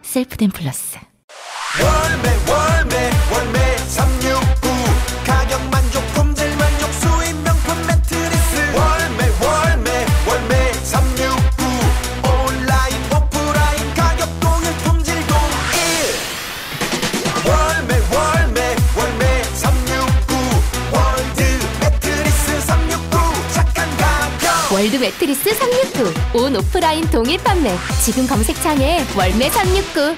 셀프댐 플러스. 월매 369 가격 만족 품질 만족 수입 명품 매트리스 월매 369 온라인 오프라인 가격 동일 품질 동일 월매 369 월드 매트리스 369 착한 가격 월드 매트리스 369 온 오프라인 동일 판매 지금 검색창에 월매 369.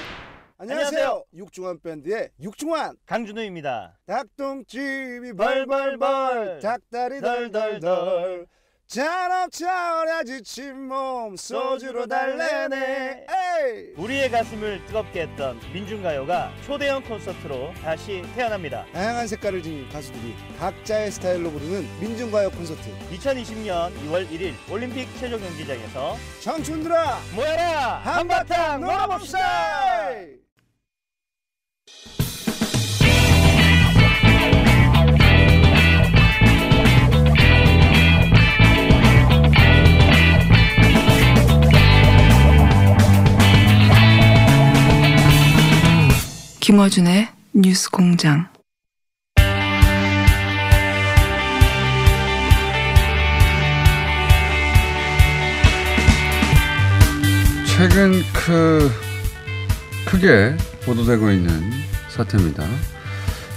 안녕하세요. 육중환 밴드의 육중환 강준호입니다. 닭똥집이 벌벌벌 닭다리 덜덜덜 잔업차려 지친 몸 소주로 달래네. 에이! 우리의 가슴을 뜨겁게 했던 민중가요가 초대형 콘서트로 다시 태어납니다. 다양한 색깔을 지닌 가수들이 각자의 스타일로 부르는 민중가요 콘서트 2020년 2월 1일 올림픽 최종 경기장에서 청춘들아 모여라 한바탕 놀아봅시다. 김어준의 뉴스공장. 최근 크게 보도되고 있는 사태입니다.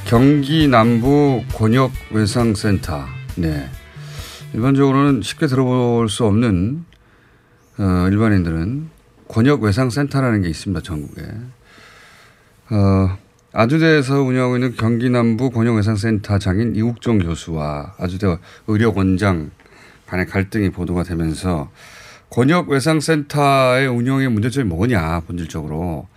경기 남부 권역 외상센터. 네. 일반적으로는 쉽게 들어볼 수 없는 일반인들은 권역 외상센터라는 게 있습니다. 전국에. 아주대에서 운영하고 있는 경기남부 권역외상센터장인 이국종 교수와 아주대 의료원장 간의 갈등이 보도가 되면서 권역외상센터의 운영의 문제점이 뭐냐 본질적으로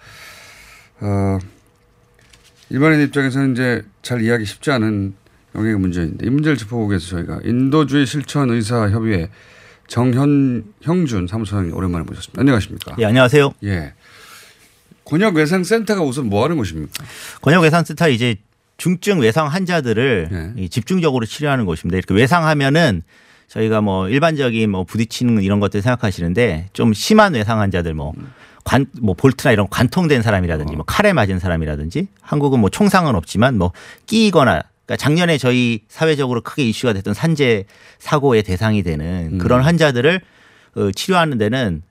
일반인 입장에서는 이제 잘 이해하기 쉽지 않은 영역의 문제인데 이 문제를 짚어보기 위해서 저희가 인도주의 실천의사협의회 정형준 사무처장님 오랜만에 모셨습니다. 안녕하십니까? 예, 안녕하세요. 예. 권역외상센터가 우선 뭐 하는 곳입니까? 권역외상센터 이제 중증 외상 환자들을 네. 집중적으로 치료하는 곳입니다. 이렇게 외상하면은 저희가 뭐 일반적인 뭐 부딪히는 이런 것들 생각하시는데 좀 심한 외상 환자들 뭐 볼트나 이런 관통된 사람이라든지 뭐 칼에 맞은 사람이라든지 한국은 뭐 총상은 없지만 뭐 끼거나 그러니까 작년에 저희 사회적으로 크게 이슈가 됐던 산재 사고의 대상이 되는 그런 환자들을 치료하는 데는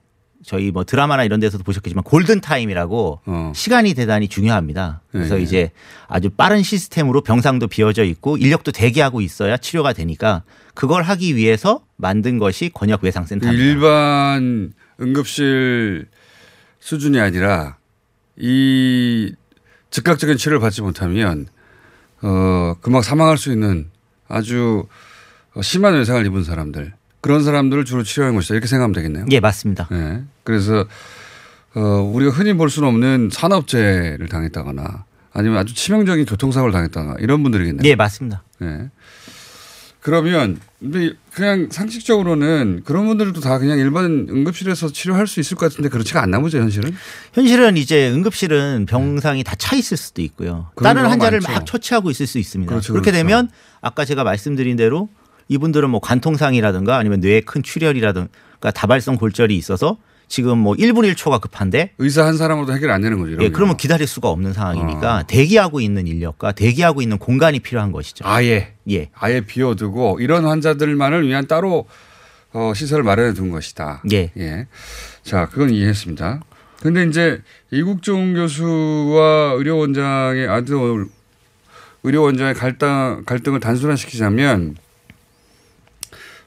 저희 뭐 드라마나 이런 데서도 보셨겠지만 골든타임이라고 시간이 대단히 중요합니다. 그래서 네. 이제 아주 빠른 시스템으로 병상도 비어져 있고 인력도 대기하고 있어야 치료가 되니까 그걸 하기 위해서 만든 것이 권역외상센터입니다. 일반 응급실 수준이 아니라 이 즉각적인 치료를 받지 못하면 금방 사망할 수 있는 아주 심한 외상을 입은 사람들. 그런 사람들을 주로 치료하는 것이다. 이렇게 생각하면 되겠네요. 예, 맞습니다. 네. 그래서 우리가 흔히 볼 수는 없는 산업재해를 당했다거나 아니면 아주 치명적인 교통사고를 당했다거나 이런 분들이겠네요. 예, 맞습니다. 네. 그러면 그냥 상식적으로는 그런 분들도 다 그냥 일반 응급실에서 치료할 수 있을 것 같은데 그렇지가 않나 보죠, 현실은? 현실은 이제 응급실은 병상이 다 차 있을 수도 있고요. 다른 환자를 많죠. 막 처치하고 있을 수 있습니다. 그렇죠, 그렇게 그렇죠. 되면 아까 제가 말씀드린 대로 이분들은 뭐 관통상이라든가 아니면 뇌에 큰 출혈이라든가 다발성 골절이 있어서 지금 뭐 1분 1초가 급한데 의사 한 사람으로도 해결 안 되는 거죠. 예, 그러면 기다릴 수가 없는 상황이니까 대기하고 있는 인력과 대기하고 있는 공간이 필요한 것이죠. 아예. 예. 아예 비워두고 이런 환자들만을 위한 따로 시설을 마련해 둔 것이다. 예. 예. 자, 그건 이해했습니다. 그런데 이제 이국종 교수와 의료원장의 아주 의료원장의 갈등을 단순화시키자면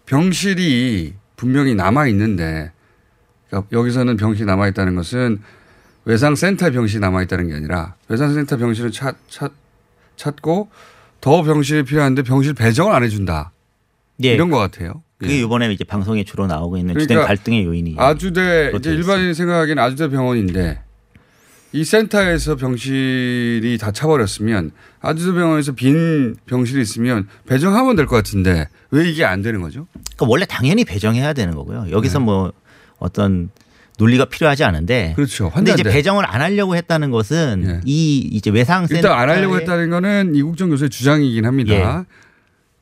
병실이 분명히 남아있는데 그러니까 여기서는 병실이 남아있다는 것은 외상센터 병실이 남아있다는 게 아니라 외상센터 병실을 찾고 더 병실이 필요한데 병실 배정을 안 해준다. 예. 이런 것 같아요. 그게 예. 이번에 이제 방송에 주로 나오고 있는 그러니까 주된 갈등의 요인이. 아주대 이제 일반인 생각하기에는 아주대 병원인데 이 센터에서 병실이 다 차버렸으면 아주소병원에서 빈 병실이 있으면 배정하면 될 것 같은데 왜 이게 안 되는 거죠? 그러니까 원래 당연히 배정해야 되는 거고요. 여기서 네. 뭐 어떤 논리가 필요하지 않은데. 그렇죠. 근데 이제 배정을 안 하려고 했다는 것은 네. 이 이제 외상 센터 일단 안 하려고 했다는 거는 이국종 교수의 주장이긴 합니다. 예.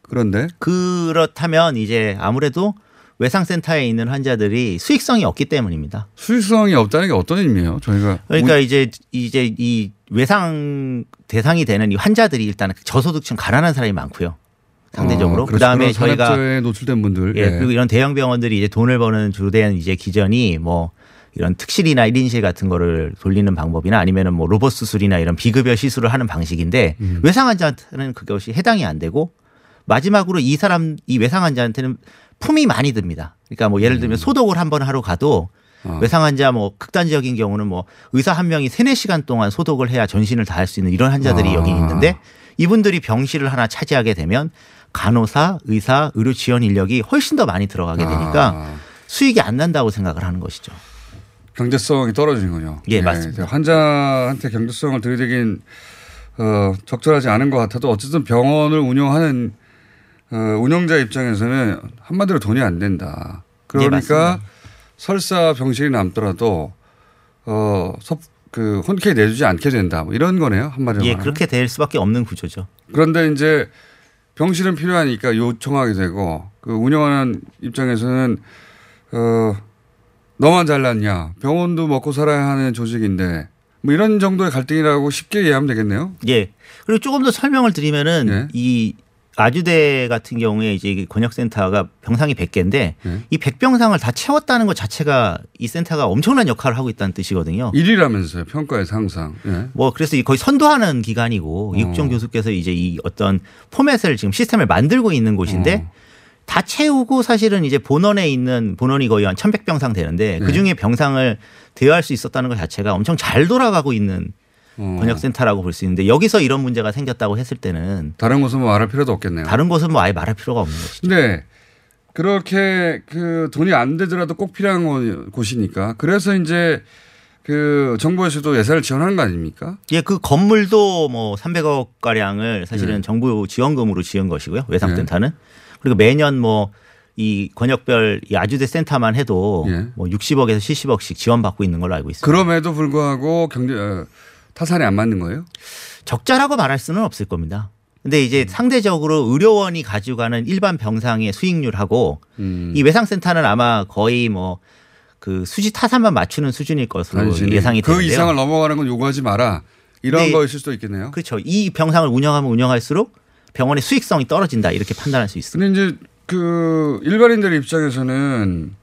그런데 그렇다면 이제 아무래도 외상센터에 있는 환자들이 수익성이 없기 때문입니다. 수익성이 없다는 게 어떤 의미예요? 저희가 그러니까 이제 이 외상 대상이 되는 이 환자들이 일단 저소득층 가난한 사람이 많고요. 상대적으로 그다음에 저희가 노출된 분들 예, 그리고 이런 대형 병원들이 이제 돈을 버는 주된 이제 기전이 뭐 이런 특실이나 1인실 같은 거를 돌리는 방법이나 아니면은 뭐 로봇 수술이나 이런 비급여 시술을 하는 방식인데 외상 환자한테는 그것이 해당이 안 되고 마지막으로 이 외상 환자한테는 품이 많이 듭니다. 그러니까 뭐 예를 들면 소독을 한번 하러 가도 외상 환자 뭐 극단적인 경우는 뭐 의사 한 명이 3-4시간 동안 소독을 해야 전신을 다 할 수 있는 이런 환자들이 여기 있는데 이분들이 병실을 하나 차지하게 되면 간호사, 의사, 의료 지원 인력이 훨씬 더 많이 들어가게 되니까 수익이 안 난다고 생각을 하는 것이죠. 경제성이 떨어지는 거죠. 예, 맞습니다. 환자한테 경제성을 들이대긴 적절하지 않은 것 같아도 어쨌든 병원을 운영하는 운영자 입장에서는 한마디로 돈이 안 된다. 그러니까 네, 설사 병실이 남더라도 그 흔쾌히 내주지 않게 된다. 뭐 이런 거네요. 한마디로. 예, 그렇게 될 수밖에 없는 구조죠. 그런데 이제 병실은 필요하니까 요청하게 되고 그 운영하는 입장에서는 너만 잘났냐. 병원도 먹고 살아야 하는 조직인데. 뭐 이런 정도의 갈등이라고 쉽게 이해하면 되겠네요. 예. 그리고 조금 더 설명을 드리면은 예. 이 아주대 같은 경우에 이제 권역센터가 병상이 100개인데 이 100병상을 다 채웠다는 것 자체가 이 센터가 엄청난 역할을 하고 있다는 뜻이거든요. 1위라면서요. 평가에서 항상. 예. 뭐 그래서 거의 선도하는 기관이고 이국종 교수께서 이제 이 어떤 포맷을 지금 시스템을 만들고 있는 곳인데 다 채우고 사실은 이제 본원에 있는 본원이 거의 한 1100병상 되는데 그중에 병상을 대여할 수 있었다는 것 자체가 엄청 잘 돌아가고 있는 권역센터라고 볼 수 있는데 여기서 이런 문제가 생겼다고 했을 때는 다른 곳은 뭐 말할 필요도 없겠네요. 다른 곳은 뭐 아예 말할 필요가 없는 것이죠. 네. 그렇게 그 돈이 안 되더라도 꼭 필요한 곳이니까 그래서 이제 그 정부에서도 예산을 지원하는 거 아닙니까? 예, 그 건물도 뭐 300억 가량을 사실은 정부 지원금으로 지은 것이고요. 외상센터는 그리고 매년 뭐 이 권역별 이 아주대 센터만 해도 뭐 60억에서 70억씩 지원받고 있는 걸로 알고 있습니다. 그럼에도 불구하고 타산이 안 맞는 거예요? 적자라고 말할 수는 없을 겁니다. 근데 이제 상대적으로 의료원이 가져가는 일반 병상의 수익률하고 이 외상센터는 아마 거의 뭐 그 수지 타산만 맞추는 수준일 것으로 예상이 되는데요. 그 이상을 넘어가는 건 요구하지 마라. 이런 거일 수도 있겠네요. 그렇죠. 이 병상을 운영하면 운영할수록 병원의 수익성이 떨어진다 이렇게 판단할 수 있습니다. 근데 이제 그 일반인들 입장에서는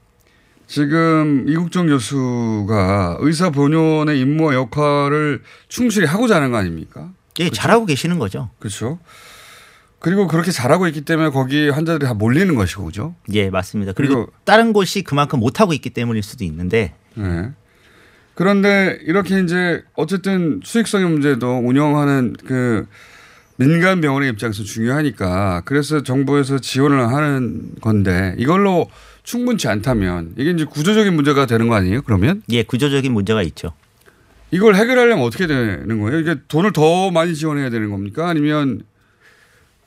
지금 이국종 교수가 의사 본연의 임무와 역할을 충실히 하고자 하는 거 아닙니까? 예, 그렇죠? 잘하고 계시는 거죠. 그렇죠. 그리고 그렇게 잘하고 있기 때문에 거기 환자들이 다 몰리는 것이고, 그죠? 예, 맞습니다. 그리고 다른 곳이 그만큼 못하고 있기 때문일 수도 있는데. 네. 그런데 이렇게 이제 어쨌든 수익성의 문제도 운영하는 그 민간 병원의 입장에서 중요하니까 그래서 정부에서 지원을 하는 건데 이걸로 충분치 않다면 이게 이제 구조적인 문제가 되는 거 아니에요? 그러면? 예, 구조적인 문제가 있죠. 이걸 해결하려면 어떻게 되는 거예요? 이게 돈을 더 많이 지원해야 되는 겁니까? 아니면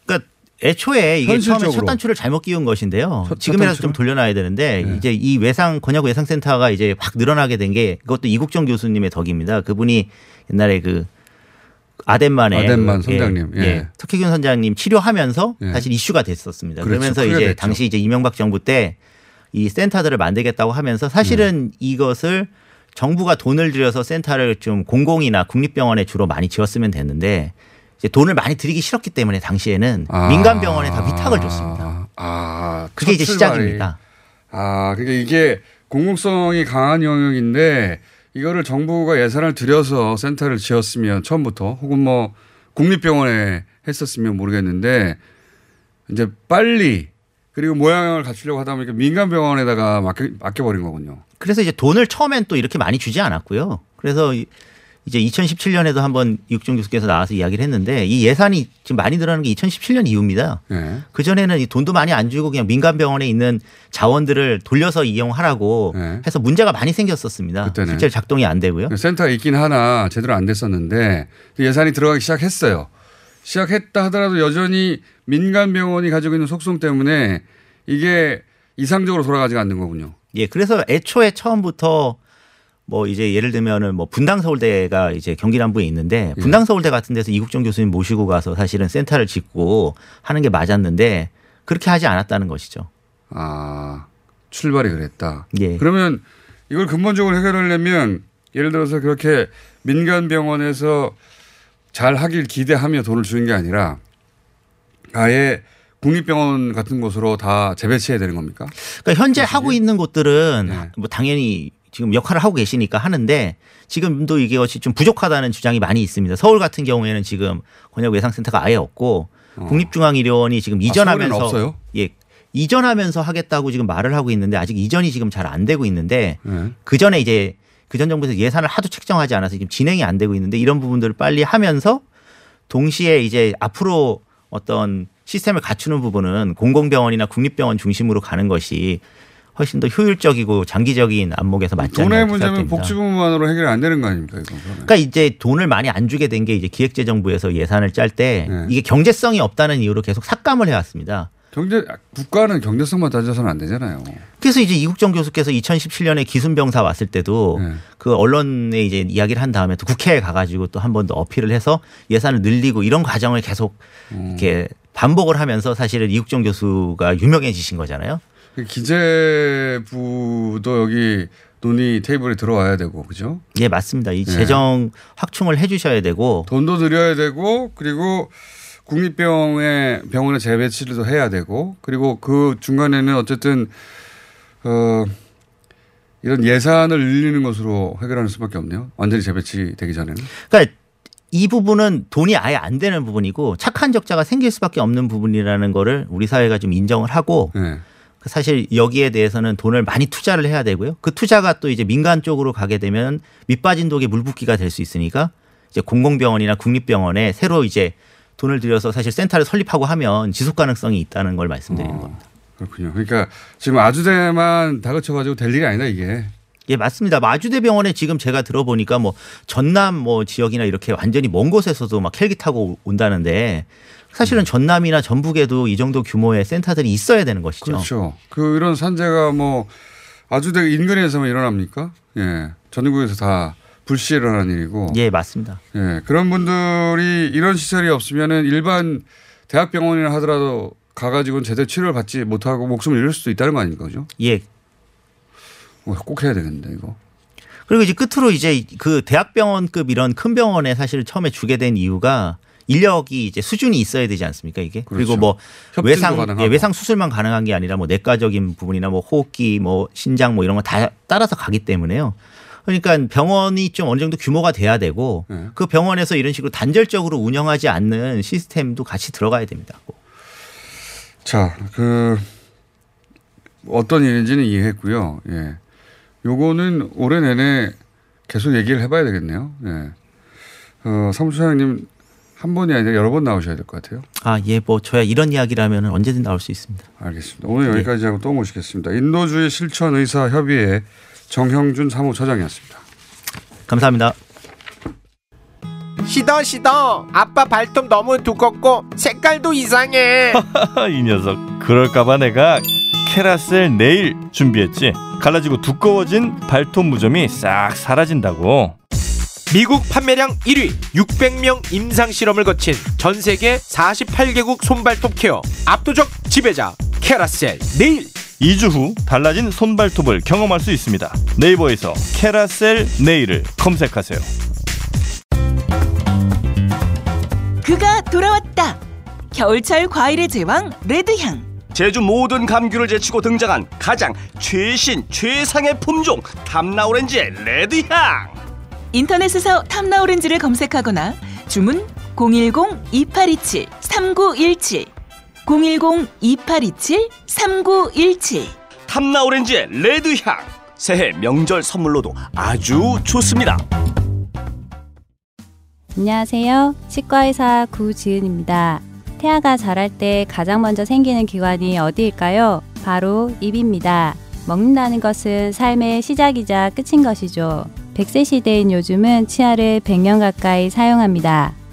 그러니까 애초에 이게 처음에 첫 단추를 잘못 끼운 것인데요. 지금이라도 좀 돌려놔야 되는데 이제 이 권역 외상센터가 이제 확 늘어나게 된 게 그것도 이국종 교수님의 덕입니다. 그분이 옛날에 그 아덴만 선장님, 석혜균 선장님 치료하면서 사실 이슈가 됐었습니다. 그렇죠. 그러면서 이제 됐죠. 당시 이제 이명박 정부 때 이 센터들을 만들겠다고 하면서 사실은 이것을 정부가 돈을 들여서 센터를 좀 공공이나 국립병원에 주로 많이 지었으면 됐는데 이제 돈을 많이 들이기 싫었기 때문에 당시에는 민간 병원에 다 위탁을 줬습니다. 그게 이제 시작입니다. 그러니까 이게 공공성이 강한 영역인데. 이거를 정부가 예산을 들여서 센터를 지었으면 처음부터 혹은 뭐 국립병원에 했었으면 모르겠는데 이제 빨리 그리고 모양을 갖추려고 하다 보니까 민간병원에다가 맡겨버린 거군요. 그래서 이제 돈을 처음엔 또 이렇게 많이 주지 않았고요. 그래서 이제 2017년에도 한번 이국종 교수께서 나와서 이야기를 했는데 이 예산이 지금 많이 늘어나는 게 2017년 이후입니다. 네. 그전에는 이 돈도 많이 안 주고 그냥 민간병원에 있는 자원들을 돌려서 이용하라고 네. 해서 문제가 많이 생겼었습니다. 그때는. 실제로 작동이 안 되고요. 센터가 있긴 하나 제대로 안 됐었는데 예산이 들어가기 시작했어요. 시작했다 하더라도 여전히 민간병원이 가지고 있는 속성 때문에 이게 이상적으로 돌아가지 않는 거군요. 예, 그래서 애초에 처음부터 뭐 이제 예를 들면은 뭐 분당 서울대가 이제 경기 남부에 있는데 분당 서울대 같은 데서 이국종 교수님 모시고 가서 사실은 센터를 짓고 하는 게 맞았는데 그렇게 하지 않았다는 것이죠. 아, 출발이 그랬다. 예. 그러면 이걸 근본적으로 해결하려면 예를 들어서 그렇게 민간 병원에서 잘 하길 기대하며 돈을 주는 게 아니라 아예 국립병원 같은 곳으로 다 재배치해야 되는 겁니까? 그러니까 현재 사실이? 하고 있는 곳들은 네. 뭐 당연히 지금 역할을 하고 계시니까 하는데 지금도 이게 좀 부족하다는 주장이 많이 있습니다. 서울 같은 경우에는 지금 권역외상센터가 아예 없고 국립중앙의료원이 지금 이전하면서 서울에는 없어요? 예, 이전하면서 하겠다고 지금 말을 하고 있는데 아직 이전이 지금 잘 안 되고 있는데 그 전에 이제 그전 정부에서 예산을 하도 책정하지 않아서 지금 진행이 안 되고 있는데 이런 부분들을 빨리 하면서 동시에 이제 앞으로 어떤 시스템을 갖추는 부분은 공공병원이나 국립병원 중심으로 가는 것이 훨씬 더 효율적이고 장기적인 안목에서 맞지 않는 것 같습니다. 돈의 문제는 복지부만으로 해결이 안 되는 거 아닙니까? 이건. 그러니까 이제 돈을 많이 안 주게 된 게 이제 기획재정부에서 예산을 짤 때 네. 이게 경제성이 없다는 이유로 계속 삭감을 해왔습니다. 국가는 경제성만 따져서는 안 되잖아요. 그래서 이제 이국종 교수께서 2017년에 기순병사 왔을 때도 네. 그 언론에 이제 이야기를 한 다음에 또 국회에 가가지고 또 한 번 더 어필을 해서 예산을 늘리고 이런 과정을 계속 이렇게 반복을 하면서 사실은 이국종 교수가 유명해지신 거잖아요. 기재부도 여기 논의 테이블에 들어와야 되고 그죠? 예, 맞습니다. 이 재정 네. 확충을 해주셔야 되고 돈도 드려야 되고 그리고 국립병원의 재배치를 해야 되고 그리고 그 중간에는 어쨌든 이런 예산을 늘리는 것으로 해결하는 수밖에 없네요. 완전히 재배치 되기 전에는. 그러니까 이 부분은 돈이 아예 안 되는 부분이고 착한 적자가 생길 수밖에 없는 부분이라는 거를 우리 사회가 좀 인정을 하고 네. 사실 여기에 대해서는 돈을 많이 투자를 해야 되고요. 그 투자가 또 이제 민간 쪽으로 가게 되면 밑빠진 독에 물붓기가 될 수 있으니까 이제 공공병원이나 국립병원에 새로 이제 돈을 들여서 사실 센터를 설립하고 하면 지속 가능성이 있다는 걸 말씀드리는 겁니다. 그렇군요. 그러니까 지금 아주대만 다그쳐가지고 될 일이 아니다 이게. 예, 맞습니다. 아주대 병원에 지금 제가 들어보니까 뭐 전남 뭐 지역이나 이렇게 완전히 먼 곳에서도 막 헬기 타고 온다는데 사실은 전남이나 전북에도 이 정도 규모의 센터들이 있어야 되는 것이죠. 그렇죠. 이런 산재가 뭐 아주대 인근에서만 일어납니까? 예, 전국에서 다. 불시 일어나는 일이고. 예, 맞습니다. 예, 그런 분들이 이런 시설이 없으면은 일반 대학병원이나 하더라도 가가지고는 제대로 치료를 받지 못하고 목숨을 잃을 수도 있다는 거 아닙니까, 그죠? 예. 꼭 해야 되겠는데 이거. 그리고 이제 끝으로 이제 그 대학병원급 이런 큰 병원에 사실 처음에 주게 된 이유가 인력이 이제 수준이 있어야 되지 않습니까 이게? 그렇죠. 그리고 뭐 외상 수술만 가능한 게 아니라 뭐 내과적인 부분이나 뭐 호흡기, 뭐 신장 뭐 이런 거 다 따라서 가기 때문에요. 그러니까 병원이 좀 어느 정도 규모가 돼야 되고 그 병원에서 이런 식으로 단절적으로 운영하지 않는 시스템도 같이 들어가야 됩니다. 자, 어떤 일인지는 이해했고요. 예, 요거는 올해 내내 계속 얘기를 해봐야 되겠네요. 예, 사무처장님 한 번이 아니라 여러 번 나오셔야 될 것 같아요. 아, 예, 뭐 저야 이런 이야기라면 언제든 나올 수 있습니다. 알겠습니다. 오늘 여기까지 하고 또 모시겠습니다. 인도주의 실천 의사 협의회. 정형준 사무처장이었습니다. 감사합니다. 시더 아빠 발톱 너무 두껍고 색깔도 이상해. 이 녀석 그럴까봐 내가 캐라셀 네일 준비했지. 갈라지고 두꺼워진 발톱 무좀이 싹 사라진다고. 미국 판매량 1위 600명 임상실험을 거친 전세계 48개국 손발톱 케어 압도적 지배자 캐라셀 네일. 2주 후 달라진 손발톱을 경험할 수 있습니다. 네이버에서 캐라셀 네일을 검색하세요. 그가 돌아왔다. 겨울철 과일의 제왕 레드향. 제주 모든 감귤을 제치고 등장한 가장 최상의 품종 탐나오렌지의 레드향. 인터넷에서 탐나오렌지를 검색하거나 주문 010-2827-3917 010-2827-3917. 탐나오렌지의 레드향. 새해 명절 선물로도 아주 좋습니다. 안녕하세요. 치과의사 구지은입니다. 태아가 자랄 때 가장 먼저 생기는 기관이 어디일까요? 바로 입입니다. 먹는다는 것은 삶의 시작이자 끝인 것이죠. 100세 시대인 요즘은 치아를 100년 가까이 사용합니다.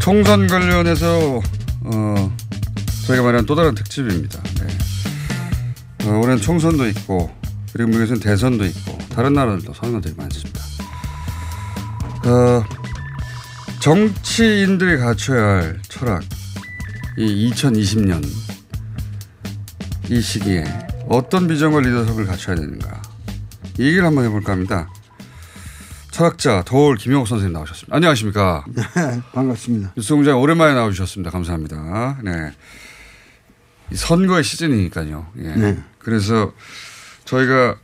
총선 관련해서 저희가 마련한 또 다른 특집입니다. 네. 올해는 총선도 있고 그리고 미국에서는 대선도 있고 다른 나라들도 선거들이 많습니다. 정치인들이 갖춰야 할 철학, 이 2020년 이 시기에 어떤 비전과 리더십을 갖춰야 되는가, 이 얘기를 한번 해볼까 합니다. 철학자 도올 김용옥 선생님 나오셨습니다. 안녕하십니까? 네, 반갑습니다. 뉴스공장 오랜만에 나와주셨습니다. 감사합니다. 네, 선거의 시즌이니까요. 예. 네. 그래서 저희가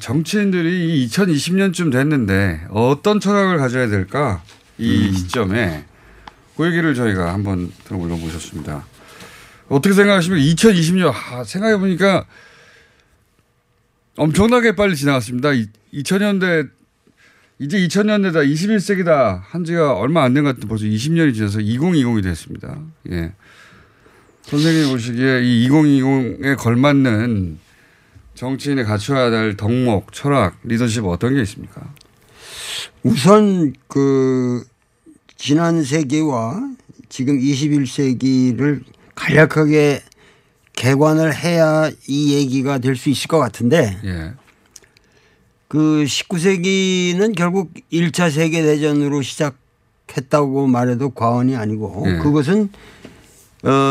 정치인들이 2020년쯤 됐는데 어떤 철학을 가져야 될까, 이 시점에 그 얘기를 저희가 한번 들어 올려보셨습니다. 어떻게 생각하십니까? 2020년 생각해보니까 엄청나게 빨리 지나갔습니다. 2000년대 이제 2000년대다 21세기다 한 지가 얼마 안 된 것 같은데 벌써 20년이 지나서 2020이 됐습니다. 예. 선생님이 보시기에 이 2020에 걸맞는 정치인이 갖춰야 될 덕목, 철학, 리더십 어떤 게 있습니까? 우선 지난 세기와 지금 21세기를 간략하게 개관을 해야 이 얘기가 될 수 있을 것 같은데, 예. 19세기는 결국 1차 세계대전으로 시작했다고 말해도 과언이 아니고, 예. 그것은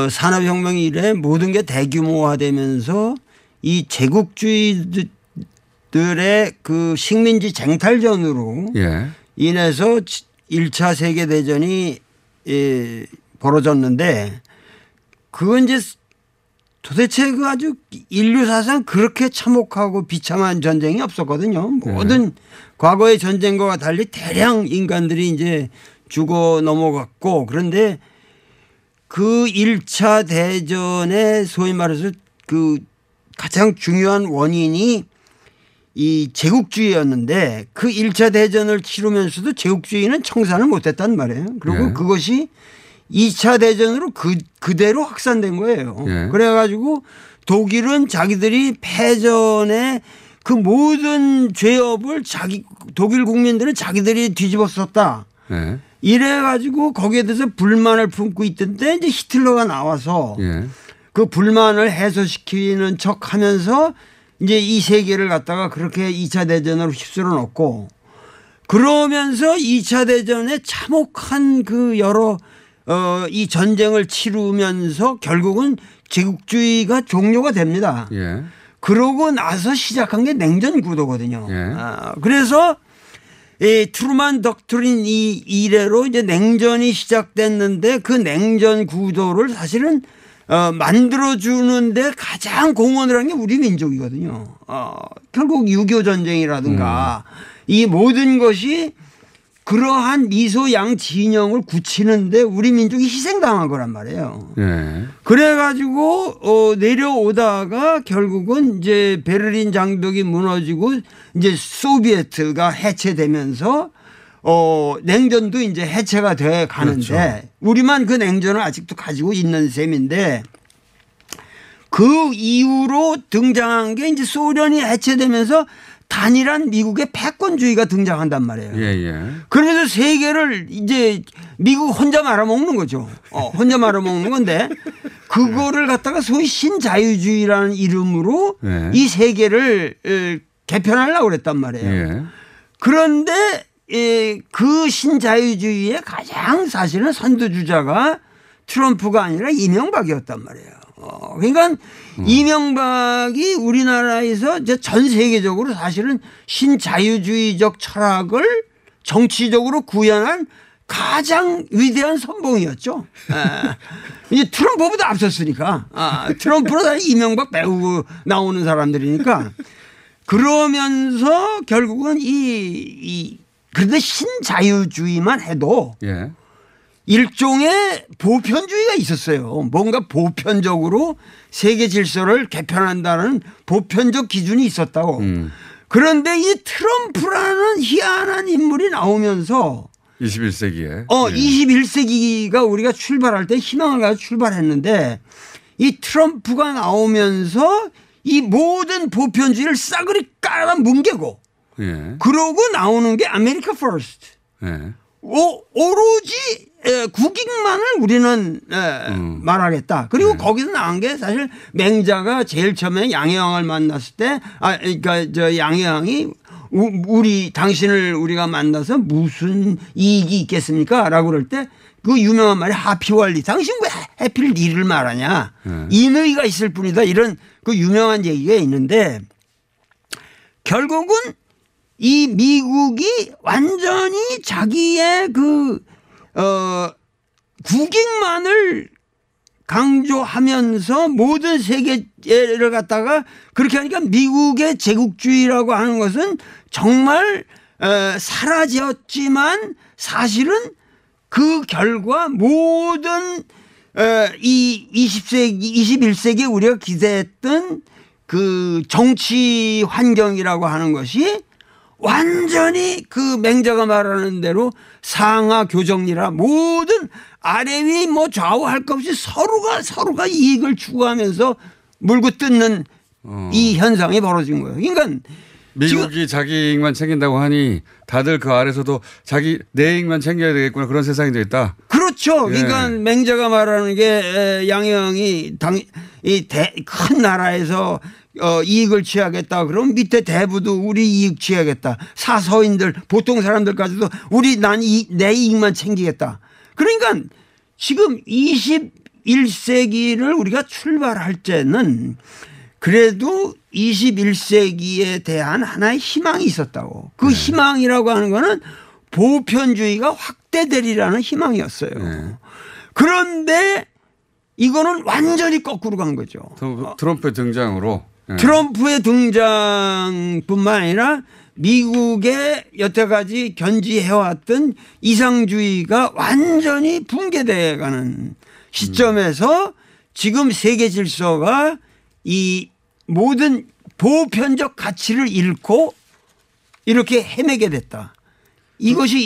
산업혁명 이래 모든 게 대규모화되면서 이 제국주의들의 식민지 쟁탈전으로, 예. 인해서 1차 세계대전이 벌어졌는데, 그건 이제 도대체 아주 인류 사상 그렇게 참혹하고 비참한 전쟁이 없었거든요. 모든, 네. 과거의 전쟁과 달리 대량 인간들이 이제 죽어 넘어갔고, 그런데 그 1차 대전의 소위 말해서 가장 중요한 원인이 이 제국주의였는데, 그 1차 대전을 치르면서도 제국주의는 청산을 못했단 말이에요. 그리고, 네. 그것이 2차 대전으로 그대로 확산된 거예요. 예. 그래가지고 독일은 자기들이 패전에 그 모든 죄업을 독일 국민들은 자기들이 뒤집어 썼다. 예. 이래가지고 거기에 대해서 불만을 품고 있던데 이제 히틀러가 나와서, 예. 그 불만을 해소시키는 척 하면서 이제 이 세계를 갖다가 그렇게 2차 대전으로 휩쓸어 놓고, 그러면서 2차 대전의 참혹한 여러 이 전쟁을 치르면서 결국은 제국주의가 종료가 됩니다. 예. 그러고 나서 시작한 게 냉전 구도거든요. 예. 그래서 트루만 덕트린 이래로 이제 냉전이 시작됐는데, 그 냉전 구도를 사실은 만들어주는데 가장 공헌을 한 게 우리 민족이거든요. 결국 6.25 전쟁이라든가 이 모든 것이 그러한 미소양 진영을 굳히는데 우리 민족이 희생당한 거란 말이에요. 네. 그래가지고 내려오다가 결국은 이제 베를린 장벽이 무너지고 이제 소비에트가 해체되면서 냉전도 이제 해체가 돼 가는데, 그렇죠. 우리만 그 냉전을 아직도 가지고 있는 셈인데, 그 이후로 등장한 게 이제 소련이 해체되면서 단일한 미국의 패권주의가 등장한단 말이에요. 예, 예. 그러면서 세계를 이제 미국 혼자 말아먹는 거죠. 혼자 말아먹는 건데, 그거를 갖다가 소위 신자유주의라는 이름으로, 예. 이 세계를 개편하려고 그랬단 말이에요. 예. 그런데 그 신자유주의의 가장 사실은 선두주자가 트럼프가 아니라 이명박이었단 말이에요. 그러니까 이명박이 우리나라에서 이제 전 세계적으로 사실은 신자유주의적 철학을 정치적으로 구현한 가장 위대한 선봉이었죠. 이제 트럼프보다 앞섰으니까. 트럼프보다 이명박 배우 나오는 사람들이니까. 그러면서 결국은 그런데 신자유주의만 해도 예. 일종의 보편주의가 있었어요. 뭔가 보편적으로 세계 질서를 개편한다는 보편적 기준이 있었다고. 그런데 이 트럼프라는 희한한 인물이 나오면서 21세기에. 21세기가 우리가 출발할 때 희망을 가지고 출발했는데 이 트럼프가 나오면서 이 모든 보편주의를 싸그리 깔아 뭉개고 예. 그러고 나오는 게 아메리카 퍼스트. 예. 오로지 국익만을 우리는 말하겠다. 그리고 거기서 나온 게 사실 맹자가 제일 처음에 양혜왕을 만났을 때 그러니까 저 양혜왕이 당신을 우리가 만나서 무슨 이익이 있겠습니까? 라고 그럴 때 그 유명한 말이 하피월리. 당신 왜 해필 니를 말하냐. 인의가 있을 뿐이다. 이런 그 유명한 얘기가 있는데 결국은 이 미국이 완전히 자기의 국익만을 강조하면서 모든 세계를 갖다가 그렇게 하니까 미국의 제국주의라고 하는 것은 정말 사라졌지만 사실은 그 결과 모든 이 20세기, 21세기에 우리가 기대했던 그 정치 환경이라고 하는 것이 완전히 그 맹자가 말하는 대로 상하 교정리라 모든 아래 위 뭐 좌우 할 것 없이 서로가 이익을 추구하면서 물고 뜯는 이 현상이 벌어진 거예요. 그러니까 미국이 자기 이익만 챙긴다고 하니 다들 그 아래서도 자기 내 이익만 챙겨야 되겠구나 그런 세상이 되겠다. 그렇죠. 그러니까 예. 맹자가 말하는 게 양형이 큰 나라에서 이익을 취하겠다. 그럼 밑에 대부도 우리 이익 취하겠다. 사서인들 보통 사람들까지도 내 이익만 챙기겠다. 그러니까 지금 21세기를 우리가 출발할 때는 그래도 21세기에 대한 하나의 희망이 있었다고. 그 희망이라고 하는 거는 보편주의가 확대되리라는 희망이었어요. 그런데 이거는 완전히 거꾸로 간 거죠. 트럼프의 등장으로. 트럼프의 등장뿐만 아니라 미국의 여태까지 견지해왔던 이상주의가 완전히 붕괴돼가는 시점에서 지금 세계 질서가 이 모든 보편적 가치를 잃고 이렇게 헤매게 됐다. 이것이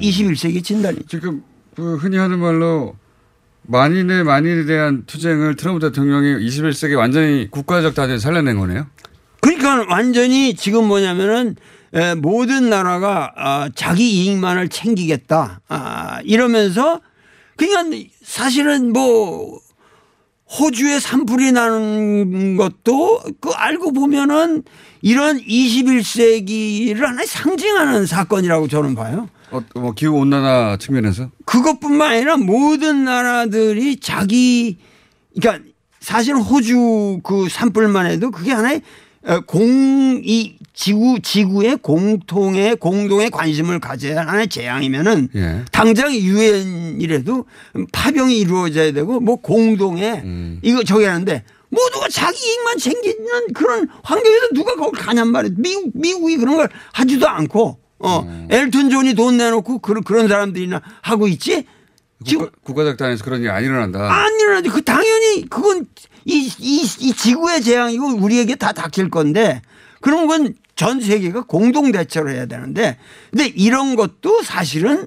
21세기 진단이죠. 지금 그 흔히 하는 말로 만인의 만인에 대한 투쟁을 트럼프 대통령이 21세기 완전히 국가적 다변을 살려낸 거네요. 그러니까 완전히 지금 뭐냐면은 모든 나라가 자기 이익만을 챙기겠다 이러면서 그러니까 사실은 뭐 호주에 산불이 나는 것도 그 알고 보면은 이런 21세기를 하나의 상징하는 사건이라고 저는 봐요. 뭐 기후 온난화 측면에서 그것뿐만 아니라 모든 나라들이 그러니까 사실 호주 그 산불만 해도 그게 하나의 지구의 공동의 관심을 가져야 하나의 재앙이면은 예. 당장 유엔이라도 파병이 이루어져야 되고 뭐 공동의 이거 저기 하는데 모두가 자기 이익만 챙기는 그런 환경에서 누가 거기 가냔 말이에요. 미국이 그런 걸 하지도 않고 엘튼 존이 돈 내놓고 그런 사람들이나 하고 있지. 지금 국가적 단에서 그런 일이 안 일어난다. 안 일어나지. 그 당연히 그건 이 지구의 재앙이고 우리에게 다 닥칠 건데 그런 건 전 세계가 공동 대처를 해야 되는데 근데 이런 것도 사실은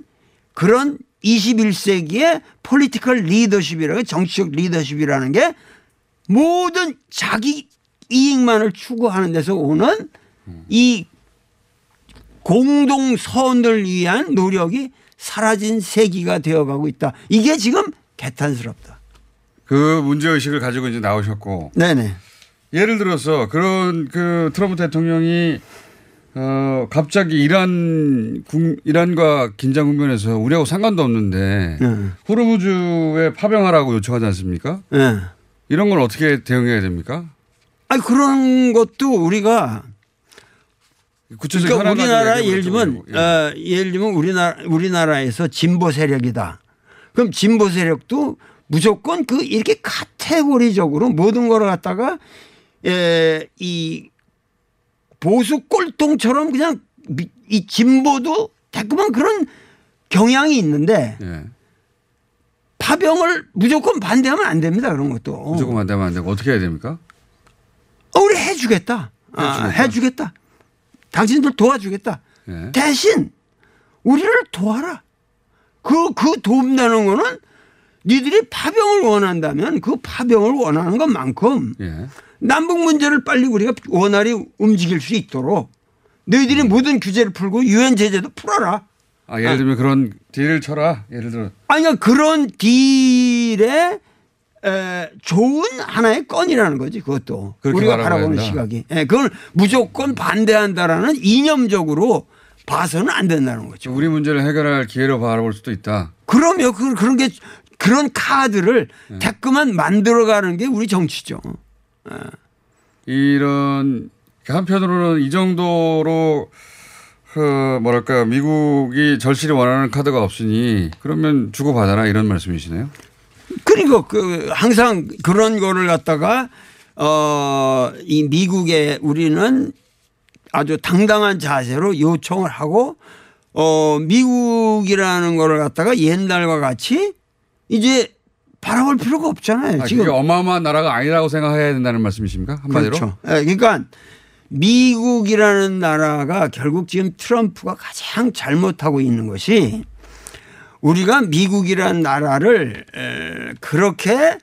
그런 21세기의 폴리티컬 리더십이라는 정치적 리더십이라는 게 모든 자기 이익만을 추구하는 데서 오는 이 공동 선을 위한 노력이 사라진 세기가 되어가고 있다. 이게 지금 개탄스럽다. 그 문제의식을 가지고 이제 나오셨고. 네네. 예를 들어서 그런 그 트럼프 대통령이 갑자기 이란과 긴장 국면에서 우리하고 상관도 없는데 호르무즈에 파병하라고 요청하지 않습니까? 네. 이런 건 어떻게 대응해야 됩니까? 그런 것도 우리가 그러니까 우리나라 예를 들면 우리나라에서 진보 세력이다. 그럼 진보 세력도 무조건 그 이렇게 카테고리적으로 모든 걸 갖다가 이 보수 꼴통처럼 그냥 이 진보도 자꾸만 그런 경향이 있는데 네. 파병을 무조건 반대하면 안 됩니다. 그런 것도. 무조건 반대하면 안 되고 어떻게 해야 됩니까? 우리 해주겠다. 해주겠다. 당신들 도와주겠다. 네. 대신 우리를 도와라. 그 도움되는 거는 니들이 파병을 원한다면 그 파병을 원하는 것만큼 네. 남북 문제를 빨리 우리가 원활히 움직일 수 있도록 너희들이 모든 규제를 풀고 유엔 제재도 풀어라. 아, 예를 들면 그런 딜을 쳐라. 예를 들어. 아니요. 그런 딜에 좋은 하나의 건이라는 거지. 그것도. 우리가 바라보는 시각이. 예, 그걸 무조건 반대한다라는 이념적으로 봐서는 안 된다는 거죠. 우리 문제를 해결할 기회로 바라볼 수도 있다. 그럼요. 그런 카드를 자꾸만 만들어가는 게 우리 정치죠. 이런 한편으로는 이 정도로 뭐랄까 미국이 절실히 원하는 카드가 없으니 그러면 주고받아라 이런 말씀이시네요. 그리고 항상 그런 거를 갖다가 이 미국에 우리는 아주 당당한 자세로 요청을 하고 미국이라는 거를 갖다가 옛날과 같이 이제 바라볼 필요가 없잖아요. 지금 그게 어마어마한 나라가 아니라고 생각해야 된다는 말씀이십니까? 한마디로. 그렇죠. 그러니까 미국이라는 나라가 결국 지금 트럼프가 가장 잘못하고 있는 것이 우리가 미국이라는 나라를 그렇게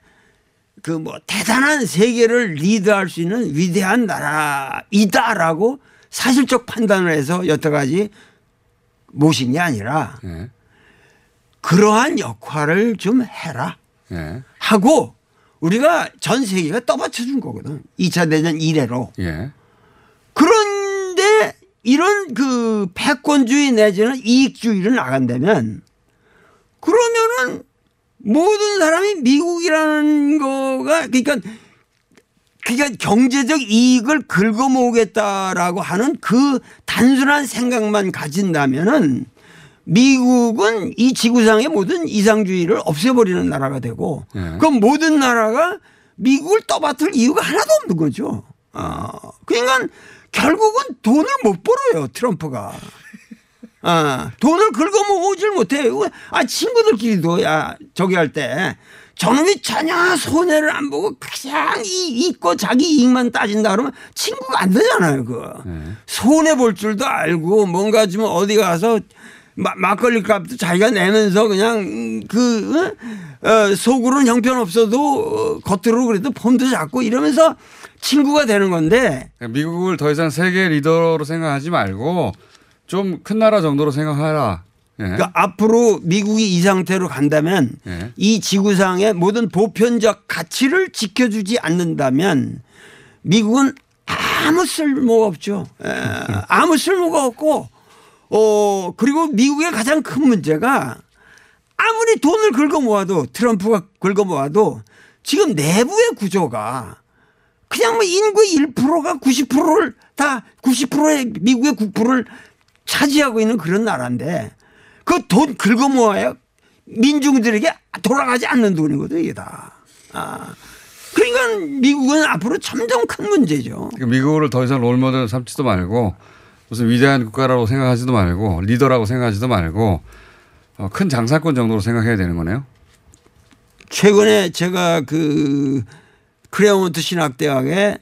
그 뭐 대단한 세계를 리드할 수 있는 위대한 나라이다라고 사실적 판단을 해서 여태까지 모신 게 아니라 네. 그러한 역할을 좀 해라 네. 하고 우리가 전 세계가 떠받쳐준 거거든. 2차 대전 이래로. 네. 그런데 이런 그 패권주의 내지는 이익주의를 나간다면 그러면은 모든 사람이 미국이라는 거가 그러니까 경제적 이익을 긁어모으겠다라고 하는 그 단순한 생각만 가진다면은 미국은 이 지구상의 모든 이상주의를 없애버리는 나라가 되고 그럼 모든 나라가 미국을 떠받들 이유가 하나도 없는 거죠. 그러니까 결국은 돈을 못 벌어요. 트럼프가. 돈을 긁어모으질 못해요. 친구들끼리도 저기 할 때 저놈이 전혀 손해를 안 보고 그냥 있고 자기 이익만 따진다 그러면 친구가 안 되잖아요. 손해 볼 줄도 알고 뭔가 좀 어디 가서 막걸리 값도 자기가 내면서 그냥 속으로는 형편없어도 겉으로 그래도 폼도 잡고 이러면서 친구가 되는 건데 미국을 더 이상 세계 리더로 생각하지 말고 좀 큰 나라 정도로 생각하라. 예. 그러니까 앞으로 미국이 이 상태로 간다면 예. 이 지구상의 모든 보편적 가치를 지켜주지 않는다면 미국은 아무 쓸모가 없죠. 아무 쓸모가 없고 그리고 미국의 가장 큰 문제가 아무리 돈을 긁어모아도 트럼프가 긁어모아도 지금 내부의 구조가 그냥 뭐 인구의 1%가 90%를 다 90%의 미국의 국부를 차지하고 있는 그런 나라인데 그 돈 긁어모아야 민중들에게 돌아가지 않는 돈이거든 이게 다. 그러니까 미국은 앞으로 점점 큰 문제죠. 그러니까 미국을 더 이상 롤모델 삼지도 말고 무슨 위대한 국가라고 생각하지도 말고 리더라고 생각하지도 말고 큰 장사꾼 정도로 생각해야 되는 거네요. 최근에 제가 크레몬트 신학대학에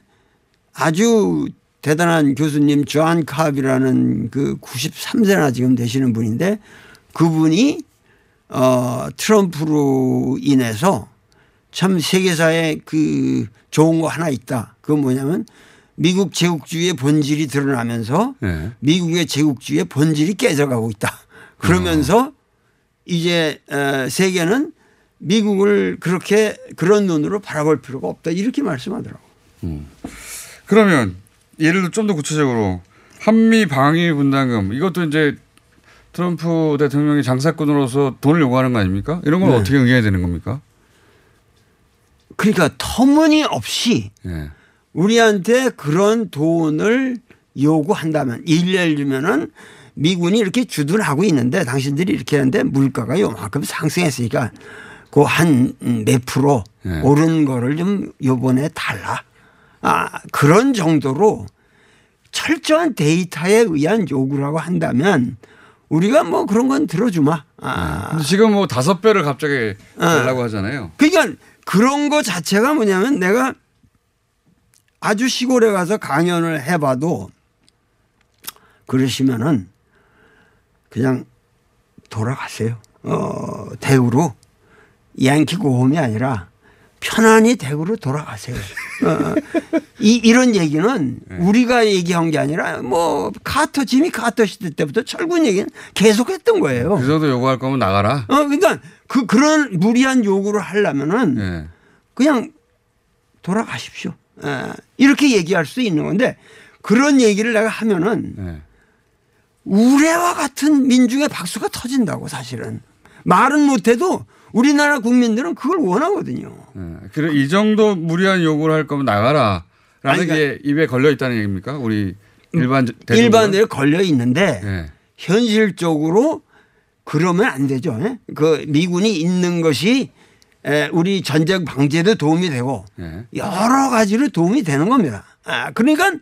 아주 대단한 교수님 존 카비라는 93세나 지금 되시는 분인데 그분이 트럼프로 인해서 참 세계사에 좋은 거 하나 있다. 그건 뭐냐면 미국 제국주의의 본질이 드러나면서 네. 미국의 제국주의의 본질이 깨져가고 있다. 그러면서 이제 세계는 미국을 그런 눈으로 바라볼 필요가 없다. 이렇게 말씀하더라고요. 그러면 예를 들어 좀 더 구체적으로 한미 방위 분담금 이것도 이제 트럼프 대통령이 장사꾼으로서 돈을 요구하는 거 아닙니까? 이런 걸 네. 어떻게 응해야 되는 겁니까? 그러니까 터무니없이 네. 우리한테 그런 돈을 요구한다면 1년 주면은 미군이 이렇게 주둔을 하고 있는데 당신들이 이렇게 하는데 물가가 요만큼 상승했으니까 그 한 몇 프로 네. 오른 거를 좀 요번에 달라. 아, 그런 정도로 철저한 데이터에 의한 요구라고 한다면 우리가 뭐 그런 건 들어주마. 아. 지금 뭐 5배를 갑자기 달라고 하잖아요. 그러니까 그런 거 자체가 뭐냐면 내가 아주 시골에 가서 강연을 해봐도 그러시면은 그냥 돌아가세요. 대구로 양키 고홈이 아니라 편안히 대구로 돌아가세요. 이런 얘기는 네. 우리가 얘기한 게 아니라 뭐 카터 지미 카터 시대 때부터 철군 얘기는 계속했던 거예요. 그래도 요구할 거면 나가라. 그러니까 그런 무리한 요구를 하려면은 네. 그냥 돌아가십시오. 이렇게 얘기할 수 있는 건데 그런 얘기를 내가 하면은 네. 우레와 같은 민중의 박수가 터진다고 사실은 말은 못해도 우리나라 국민들은 그걸 원하거든요. 네. 그래 이 정도 무리한 요구를 할 거면 나가라라는 아니, 그러니까 게 입에 걸려 있다는 얘기입니까? 우리 일반인들이 걸려 있는데 네. 현실적으로 그러면 안 되죠. 그 미군이 있는 것이 우리 전쟁 방지에도 도움이 되고 네. 여러 가지로 도움이 되는 겁니다. 그러니까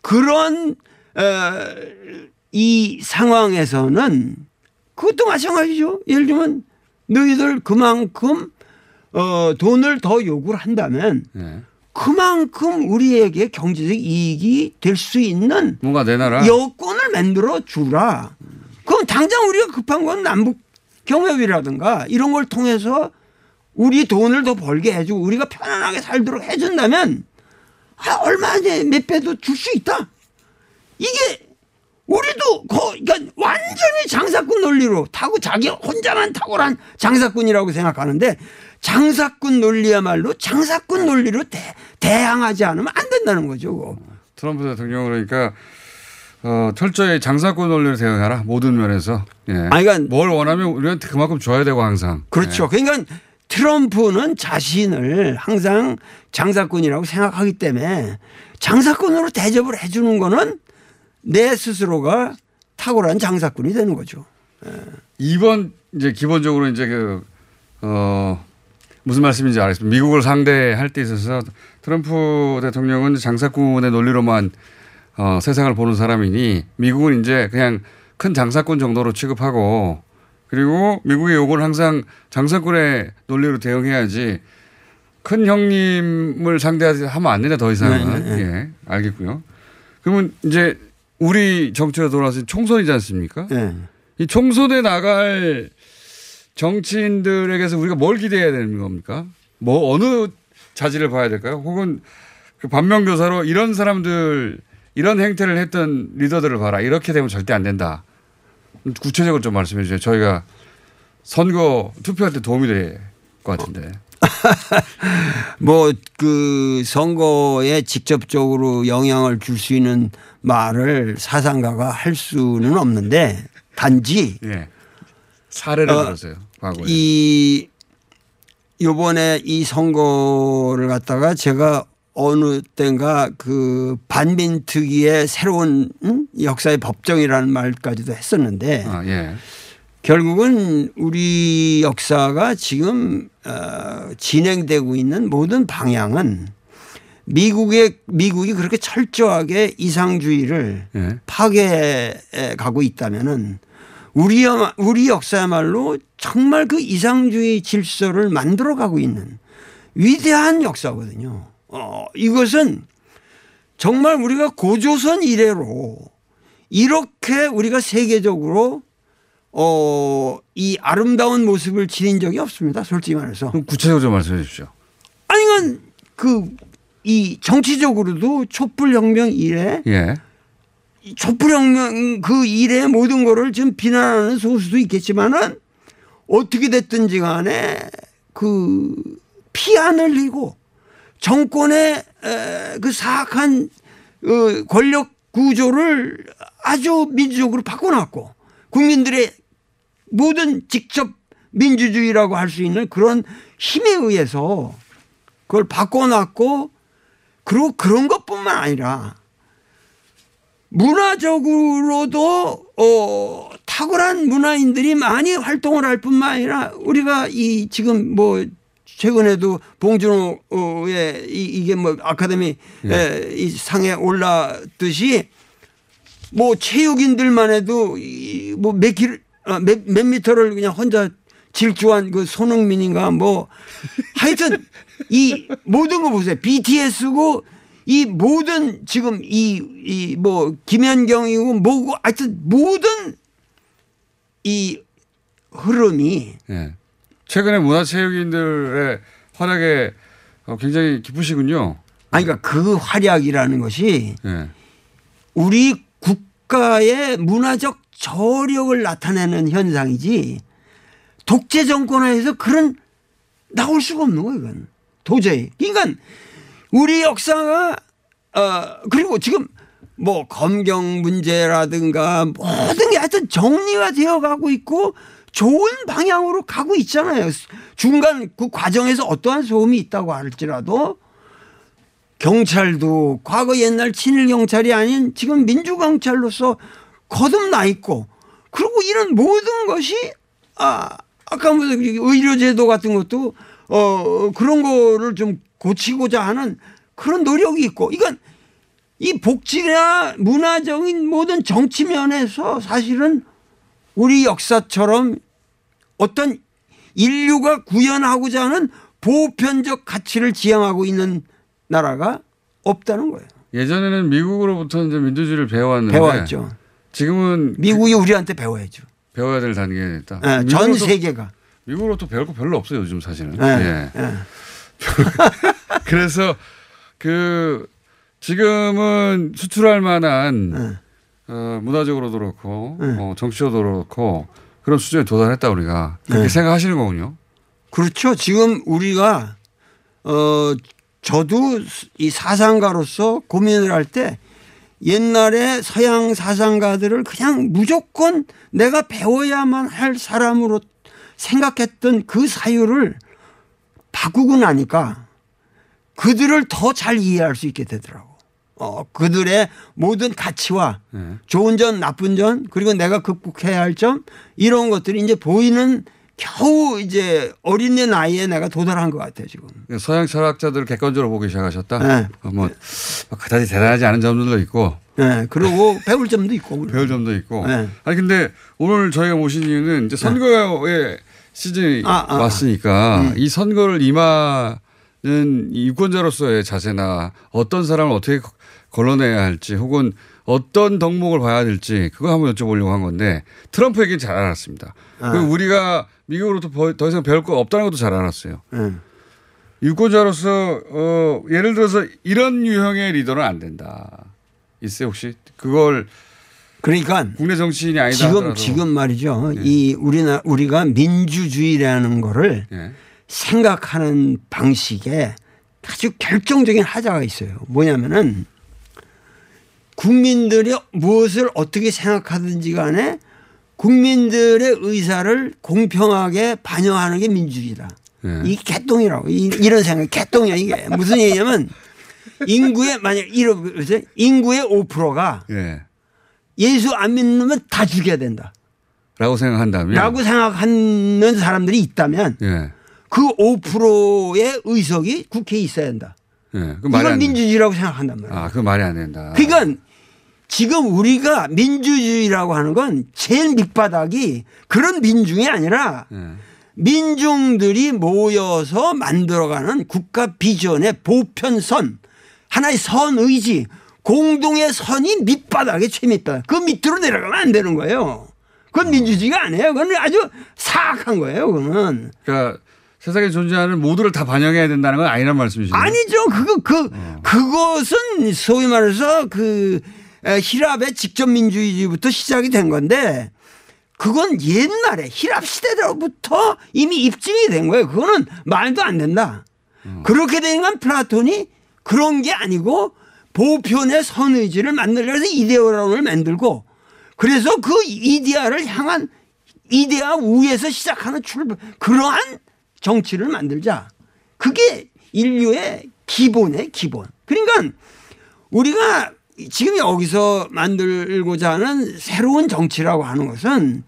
그런 이 상황에서는 그것도 마찬가지죠. 예를 들면 너희들 그만큼 돈을 더 요구를 한다면 네. 그만큼 우리에게 경제적 이익이 될 수 있는 뭔가 내놔라. 여건을 만들어 주라. 그럼 당장 우리가 급한 건 남북 경협이라든가 이런 걸 통해서 우리 돈을 더 벌게 해주고 우리가 편안하게 살도록 해준다면 얼마에 몇 배도 줄 수 있다. 이게 우리도 그러니까 완전히 장사꾼 논리로 타고 자기 혼자만 탁월한 장사꾼이라고 생각하는데 장사꾼 논리야말로 장사꾼 논리로 대항하지 않으면 안 된다는 거죠. 트럼프 대통령 그러니까 철저히 장사꾼 논리로 대응하라 모든 면에서. 예. 아니, 그러니까 뭘 원하면 우리한테 그만큼 줘야 되고 항상. 그렇죠. 예. 그러니까 트럼프는 자신을 항상 장사꾼이라고 생각하기 때문에 장사꾼으로 대접을 해 주는 거는 내 스스로가 탁월한 장사꾼이 되는 거죠. 예. 이번 이제 기본적으로 이제 무슨 말씀인지 알겠습니다. 미국을 상대할 때 있어서 트럼프 대통령은 장사꾼의 논리로만 세상을 보는 사람이니 미국은 이제 그냥 큰 장사꾼 정도로 취급하고 그리고 미국의 요구는 항상 장사꾼의 논리로 대응해야지 큰 형님을 상대하면 안 된다 더 이상은. 네, 네, 네. 예, 알겠고요. 그러면 이제 우리 정치로 돌아와서 총선이지 않습니까? 네. 이 총선에 나갈 정치인들에게서 우리가 뭘 기대해야 되는 겁니까? 뭐 어느 자질을 봐야 될까요? 혹은 그 반면교사로 이런 사람들 이런 행태를 했던 리더들을 봐라. 이렇게 되면 절대 안 된다. 구체적으로 좀 말씀해 주세요. 저희가 선거 투표할 때 도움이 될 것 같은데. 뭐 그 선거에 직접적으로 영향을 줄 수 있는 말을 사상가가 할 수는 없는데 단지 네. 사례를 들었어요. 과거에. 요번에 이 선거를 갖다가 제가 어느 땐가 그 반민특위의 새로운 역사의 법정이라는 말까지도 했었는데 예. 결국은 우리 역사가 지금 진행되고 있는 모든 방향은 미국이 그렇게 철저하게 이상주의를 예. 파괴해 가고 있다면은 우리 역사야말로 정말 그 이상주의 질서를 만들어 가고 있는 위대한 역사거든요. 이것은 정말 우리가 고조선 이래로 이렇게 우리가 세계적으로 이 아름다운 모습을 지닌 적이 없습니다. 솔직히 말해서. 그럼 구체적으로 좀 말씀해 주십시오. 아니, 이 정치적으로도 촛불혁명 이래. 예. 촛불혁명 그 이래 모든 거를 지금 비난하는 소수도 있겠지만은 어떻게 됐든지 간에 피 안 흘리고 정권의 그 사악한 권력 구조를 아주 민주적으로 바꿔놨고 국민들의 모든 직접 민주주의라고 할 수 있는 그런 힘에 의해서 그걸 바꿔놨고 그리고 그런 것뿐만 아니라 문화적으로도 탁월한 문화인들이 많이 활동을 할 뿐만 아니라 우리가 이 지금 뭐 최근에도 봉준호의 이게 뭐 아카데미 이 상에 올랐듯이 뭐 체육인들만 해도 뭐 몇 미터를 그냥 혼자 질주한 그 손흥민인가 뭐 하여튼 이 모든 거 보세요. BTS고 이 모든 지금 이 뭐 김연경이고 뭐고 하여튼 모든 이 흐름이 네. 최근에 문화체육인들의 활약에 굉장히 기쁘시군요. 아니 그러니까 그 활약이라는 것이 네. 우리 국가의 문화적 저력을 나타내는 현상이지 독재 정권에서 그런 나올 수가 없는 거예요. 이건 도저히. 그러니까 우리 역사가 그리고 지금 뭐 검경 문제라든가 모든 게 하여튼 정리가 되어가고 있고 좋은 방향으로 가고 있잖아요. 중간 그 과정에서 어떠한 소음이 있다고 할지라도 경찰도 과거 옛날 친일 경찰이 아닌 지금 민주경찰로서 거듭나 있고 그리고 이런 모든 것이 아까 무슨 의료제도 같은 것도 그런 거를 좀 고치고자 하는 그런 노력이 있고 이건 이 복지나 문화적인 모든 정치 면에서 사실은 우리 역사처럼 어떤 인류가 구현하고자 하는 보편적 가치를 지향하고 있는 나라가 없다는 거예요. 예전에는 미국으로부터 이제 민주주의를 배워왔는데 배워왔죠. 지금은 미국이 우리한테 배워야죠. 배워야 될 단계에 있다. 네, 전 세계가. 미국으로부터 배울 거 별로 없어요. 요즘 사실은. 네, 예. 네. 그래서 그 지금은 수출할 만한 네. 문화적으로도 그렇고 네. 정치적으로도 그렇고 그런 수준에 도달했다 우리가 그렇게 네. 생각하시는 거군요. 그렇죠. 지금 우리가 저도 이 사상가로서 고민을 할 때 옛날에 서양 사상가들을 그냥 무조건 내가 배워야만 할 사람으로 생각했던 그 사유를 바꾸고 나니까 그들을 더 잘 이해할 수 있게 되더라고. 그들의 모든 가치와 좋은 점 나쁜 점 그리고 내가 극복해야 할 점 이런 것들이 이제 보이는 겨우 이제 어린애 나이에 내가 도달한 것 같아요 지금. 서양 철학자들을 객관적으로 보기 시작하셨다. 네. 뭐 그다지 대단하지 않은 점들도 있고. 네. 그리고 배울 점도 있고. 배울 점도 있고. 네. 아니 근데 오늘 저희가 모신 이유는 이제 선거의 시즌이 왔으니까 이 선거를 임하는 유권자로서의 자세나 어떤 사람을 어떻게 걸러내야 할지 혹은 어떤 덕목을 봐야 될지 그거 한번 여쭤보려고 한 건데 트럼프 얘기는 잘 알았습니다. 우리가 미국으로부터 더 이상 배울 거 없다는 것도 잘 알았어요. 유권자로서 예를 들어서 이런 유형의 리더는 안 된다. 있어요 혹시? 그걸 그러니까 국내 정치인이 아니다 지금 말이죠. 네. 이 우리가 민주주의라는 거를 네. 생각하는 방식에 아주 결정적인 하자가 있어요. 뭐냐면은 국민들이 무엇을 어떻게 생각하든지 간에 국민들의 의사를 공평하게 반영하는 게 민주주의다. 네. 이게 개똥이라고. 이런 생각 개똥이야 이게. 무슨 얘기냐면 인구의 만약 인구의 5%가 네. 예수 안 믿으면 다 죽여야 된다. 라고 생각한다면. 라고 생각하는 사람들이 있다면 네. 그 5%의 의석이 국회에 있어야 된다. 네, 이걸 민주주의라고 생각한단 말이에요. 아, 그 말이 안 된다. 그러니까 지금 우리가 민주주의라고 하는 건 제일 밑바닥이 그런 민중이 아니라 네. 민중들이 모여서 만들어가는 국가 비전의 보편선 하나의 선의지 공동의 선이 밑바닥에 최밑바닥 그 밑으로 내려가면 안 되는 거예요. 그건 민주주의가 아니에요. 그건 아주 사악한 거예요. 그거는. 그러니까 세상에 존재하는 모두를 다 반영해야 된다는 건 아니란 말씀이시죠? 아니죠. 그것은 소위 말해서 그 히랍의 직접 민주주의부터 시작이 된 건데 그건 옛날에 히랍 시대로부터 이미 입증이 된 거예요. 그거는 말도 안 된다. 그렇게 된 건 플라톤이 그런 게 아니고 보편의 선의지를 만들려고 해서 이데올로기를 만들고 그래서 그 이데아를 향한 이데아 우에서 시작하는 그러한 정치를 만들자. 그게 인류의 기본의 기본. 그러니까 우리가 지금 여기서 만들고자 하는 새로운 정치라고 하는 것은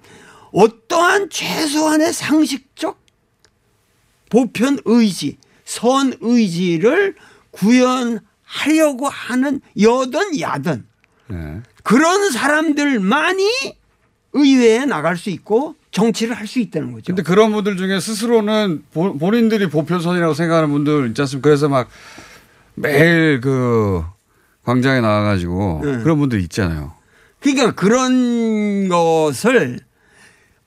어떠한 최소한의 상식적 보편 의지, 선 의지를 구현하려고 하는 여든 야든 네. 그런 사람들만이 의회에 나갈 수 있고 정치를 할 수 있다는 거죠. 그런데 그런 분들 중에 스스로는 본인들이 보편선이라고 생각하는 분들 있지 않습니까? 그래서 막 매일 그 광장에 나와가지고 그런 분들 있잖아요. 그러니까 그런 것을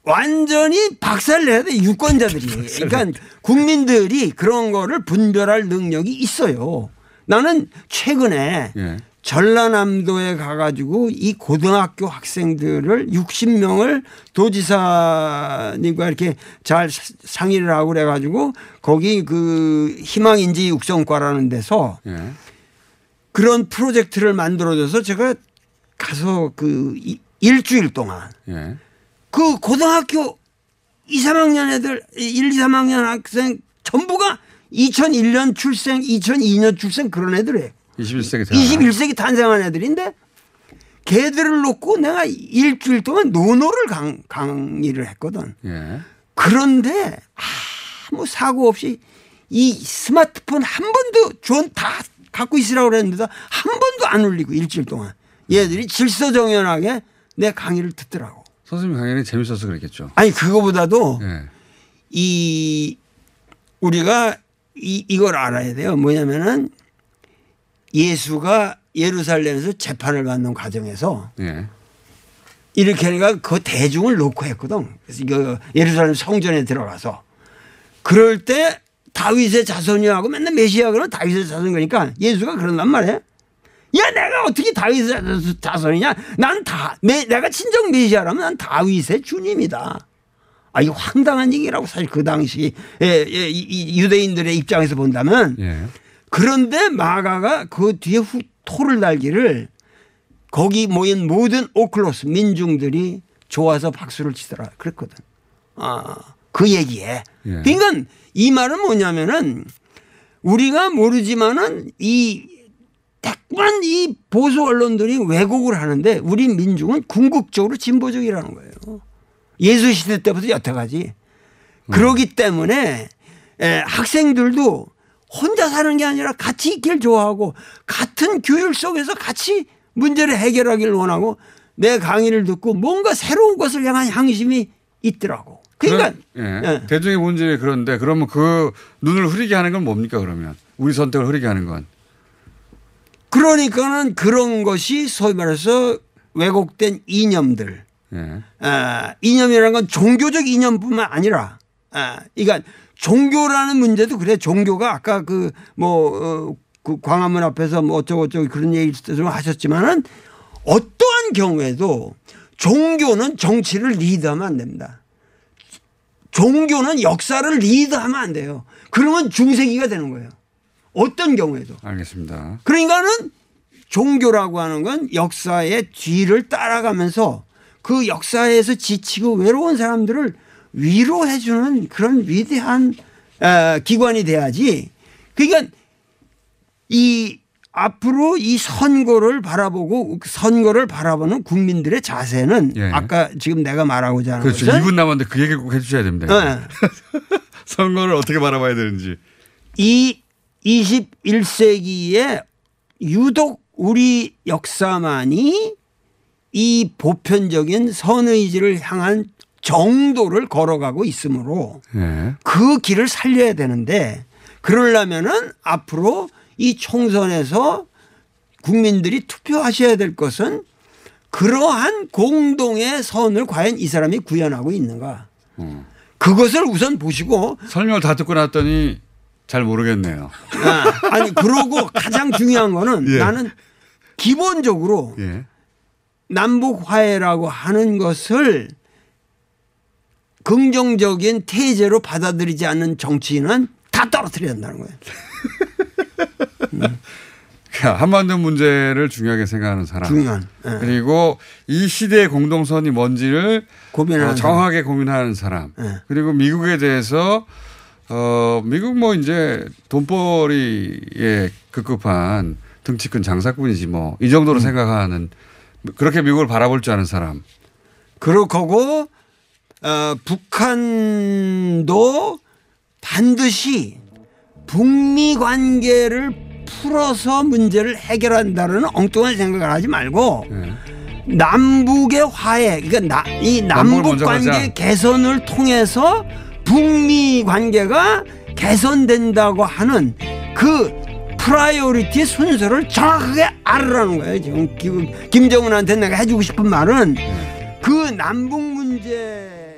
완전히 박살내야 돼, 유권자들이. 그러니까 국민들이 그런 거를 분별할 능력이 있어요. 나는 최근에 예. 전라남도에 가가지고 이 고등학교 학생들을 60명을 도지사님과 이렇게 잘 상의를 하고 그래가지고 거기 그 희망인지 육성과라는 데서 예. 그런 프로젝트를 만들어줘서 제가 가서 그 일주일 동안 예. 그 고등학교 2, 3학년 애들 1, 2, 3학년 학생 전부가 2001년 출생 2002년 출생 그런 애들이에요. 21세기 탄생한 애들인데 걔들을 놓고 내가 일주일 동안 논어를 강의를 했거든. 예. 그런데 아무 사고 없이 이 스마트폰 한 번도 전 다 갖고 있으라고 그랬는데 한 번도 안 울리고 일주일 동안 얘들이 질서정연하게 내 강의를 듣더라고. 선생님 강연이 재밌어서 그랬겠죠. 아니 그거보다도 예. 이 우리가 이걸 알아야 돼요. 뭐냐면은 예수가 예루살렘에서 재판을 받는 과정에서 예. 이렇게 하니까 그 대중을 놓고 했거든. 그래서 예루살렘 성전에 들어가서 그럴 때 다윗의 자손이라고 맨날 메시아 그러면 다윗의 자손 거니까 예수가 그런단 말이에요. 야 내가 어떻게 다윗의 자손이냐. 난 내가 친정 메시아라면 난 다윗의 주님이다. 아 이거 황당한 얘기라고 사실 그 당시 유대인들의 입장에서 본다면 예. 그런데 마가가 그 뒤에 토를 달기를 거기 모인 모든 오클로스 민중들이 좋아서 박수를 치더라 그랬거든. 아, 그 얘기에. 예. 그러니까 이 말은 뭐냐면은 우리가 모르지만은 자꾸만 이 보수 언론들이 왜곡을 하는데 우리 민중은 궁극적으로 진보적이라는 거예요. 예수 시대 때부터 여태까지. 그러기 때문에 학생들도 혼자 사는 게 아니라 같이 있길 좋아하고 같은 규율 속에서 같이 문제를 해결하길 원하고 내 강의를 듣고 뭔가 새로운 것을 향한 향심이 있더라고. 그러니까 예. 대중의 문제 그런데 그러면 그 눈을 흐리게 하는 건 뭡니까 그러면 우리 선택을 흐리게 하는 건. 그러니까는 그런 것이 소위 말해서 왜곡된 이념들. 예. 이념이라는 건 종교적 이념뿐만 아니라 그러니까 종교라는 문제도 그래. 종교가 아까 그 광화문 앞에서 뭐 어쩌고저쩌고 그런 얘기 좀 하셨지만은 어떠한 경우에도 종교는 정치를 리드하면 안 됩니다. 종교는 역사를 리드하면 안 돼요. 그러면 중세기가 되는 거예요. 어떤 경우에도. 알겠습니다. 그러니까는 종교라고 하는 건 역사의 뒤를 따라가면서 그 역사에서 지치고 외로운 사람들을 위로해 주는 그런 위대한 기관이 돼야지. 그러니까 이 앞으로 이 선거를 바라보고 선거를 바라보는 국민들의 자세는 예. 아까 지금 내가 말하고자 하는 그렇죠. 것은 2분 남았는데 그 얘기를 꼭 해 주셔야 됩니다. 네. 선거를 어떻게 바라봐야 되는지. 이 21세기에 유독 우리 역사만이 이 보편적인 선의지를 향한 정도를 걸어가고 있으므로 예. 그 길을 살려야 되는데 그러려면은 앞으로 이 총선에서 국민들이 투표하셔야 될 것은 그러한 공동의 선을 과연 이 사람이 구현하고 있는가. 그것을 우선 보시고. 설명을 다 듣고 났더니 잘 모르겠네요. 아니 그러고 가장 중요한 거는 예. 나는 기본적으로 예. 남북화해라고 하는 것을 긍정적인 태제로 받아들이지 않는 정치인은 다 떨어뜨려야 한다는 거예요. 한반도 문제를 중요하게 생각하는 사람. 중요한. 네. 그리고 이 시대의 공동선이 뭔지를 고민하는 정확하게 사람. 고민하는 사람. 네. 그리고 미국에 대해서 미국 뭐 이제 돈벌이에 급급한 등치큰 장사꾼이지 뭐 이 정도로 생각하는 그렇게 미국을 바라볼 줄 아는 사람. 그렇고 북한도 반드시 북미 관계를 풀어서 문제를 해결한다는 엉뚱한 생각을 하지 말고 네. 남북의 화해, 그러니까 이 남북 관계 하자. 개선을 통해서 북미 관계가 개선된다고 하는 그 프라이오리티 순서를 정확하게 알으라는 거예요. 지금 김정은한테 내가 해주고 싶은 말은 그 남북 문제.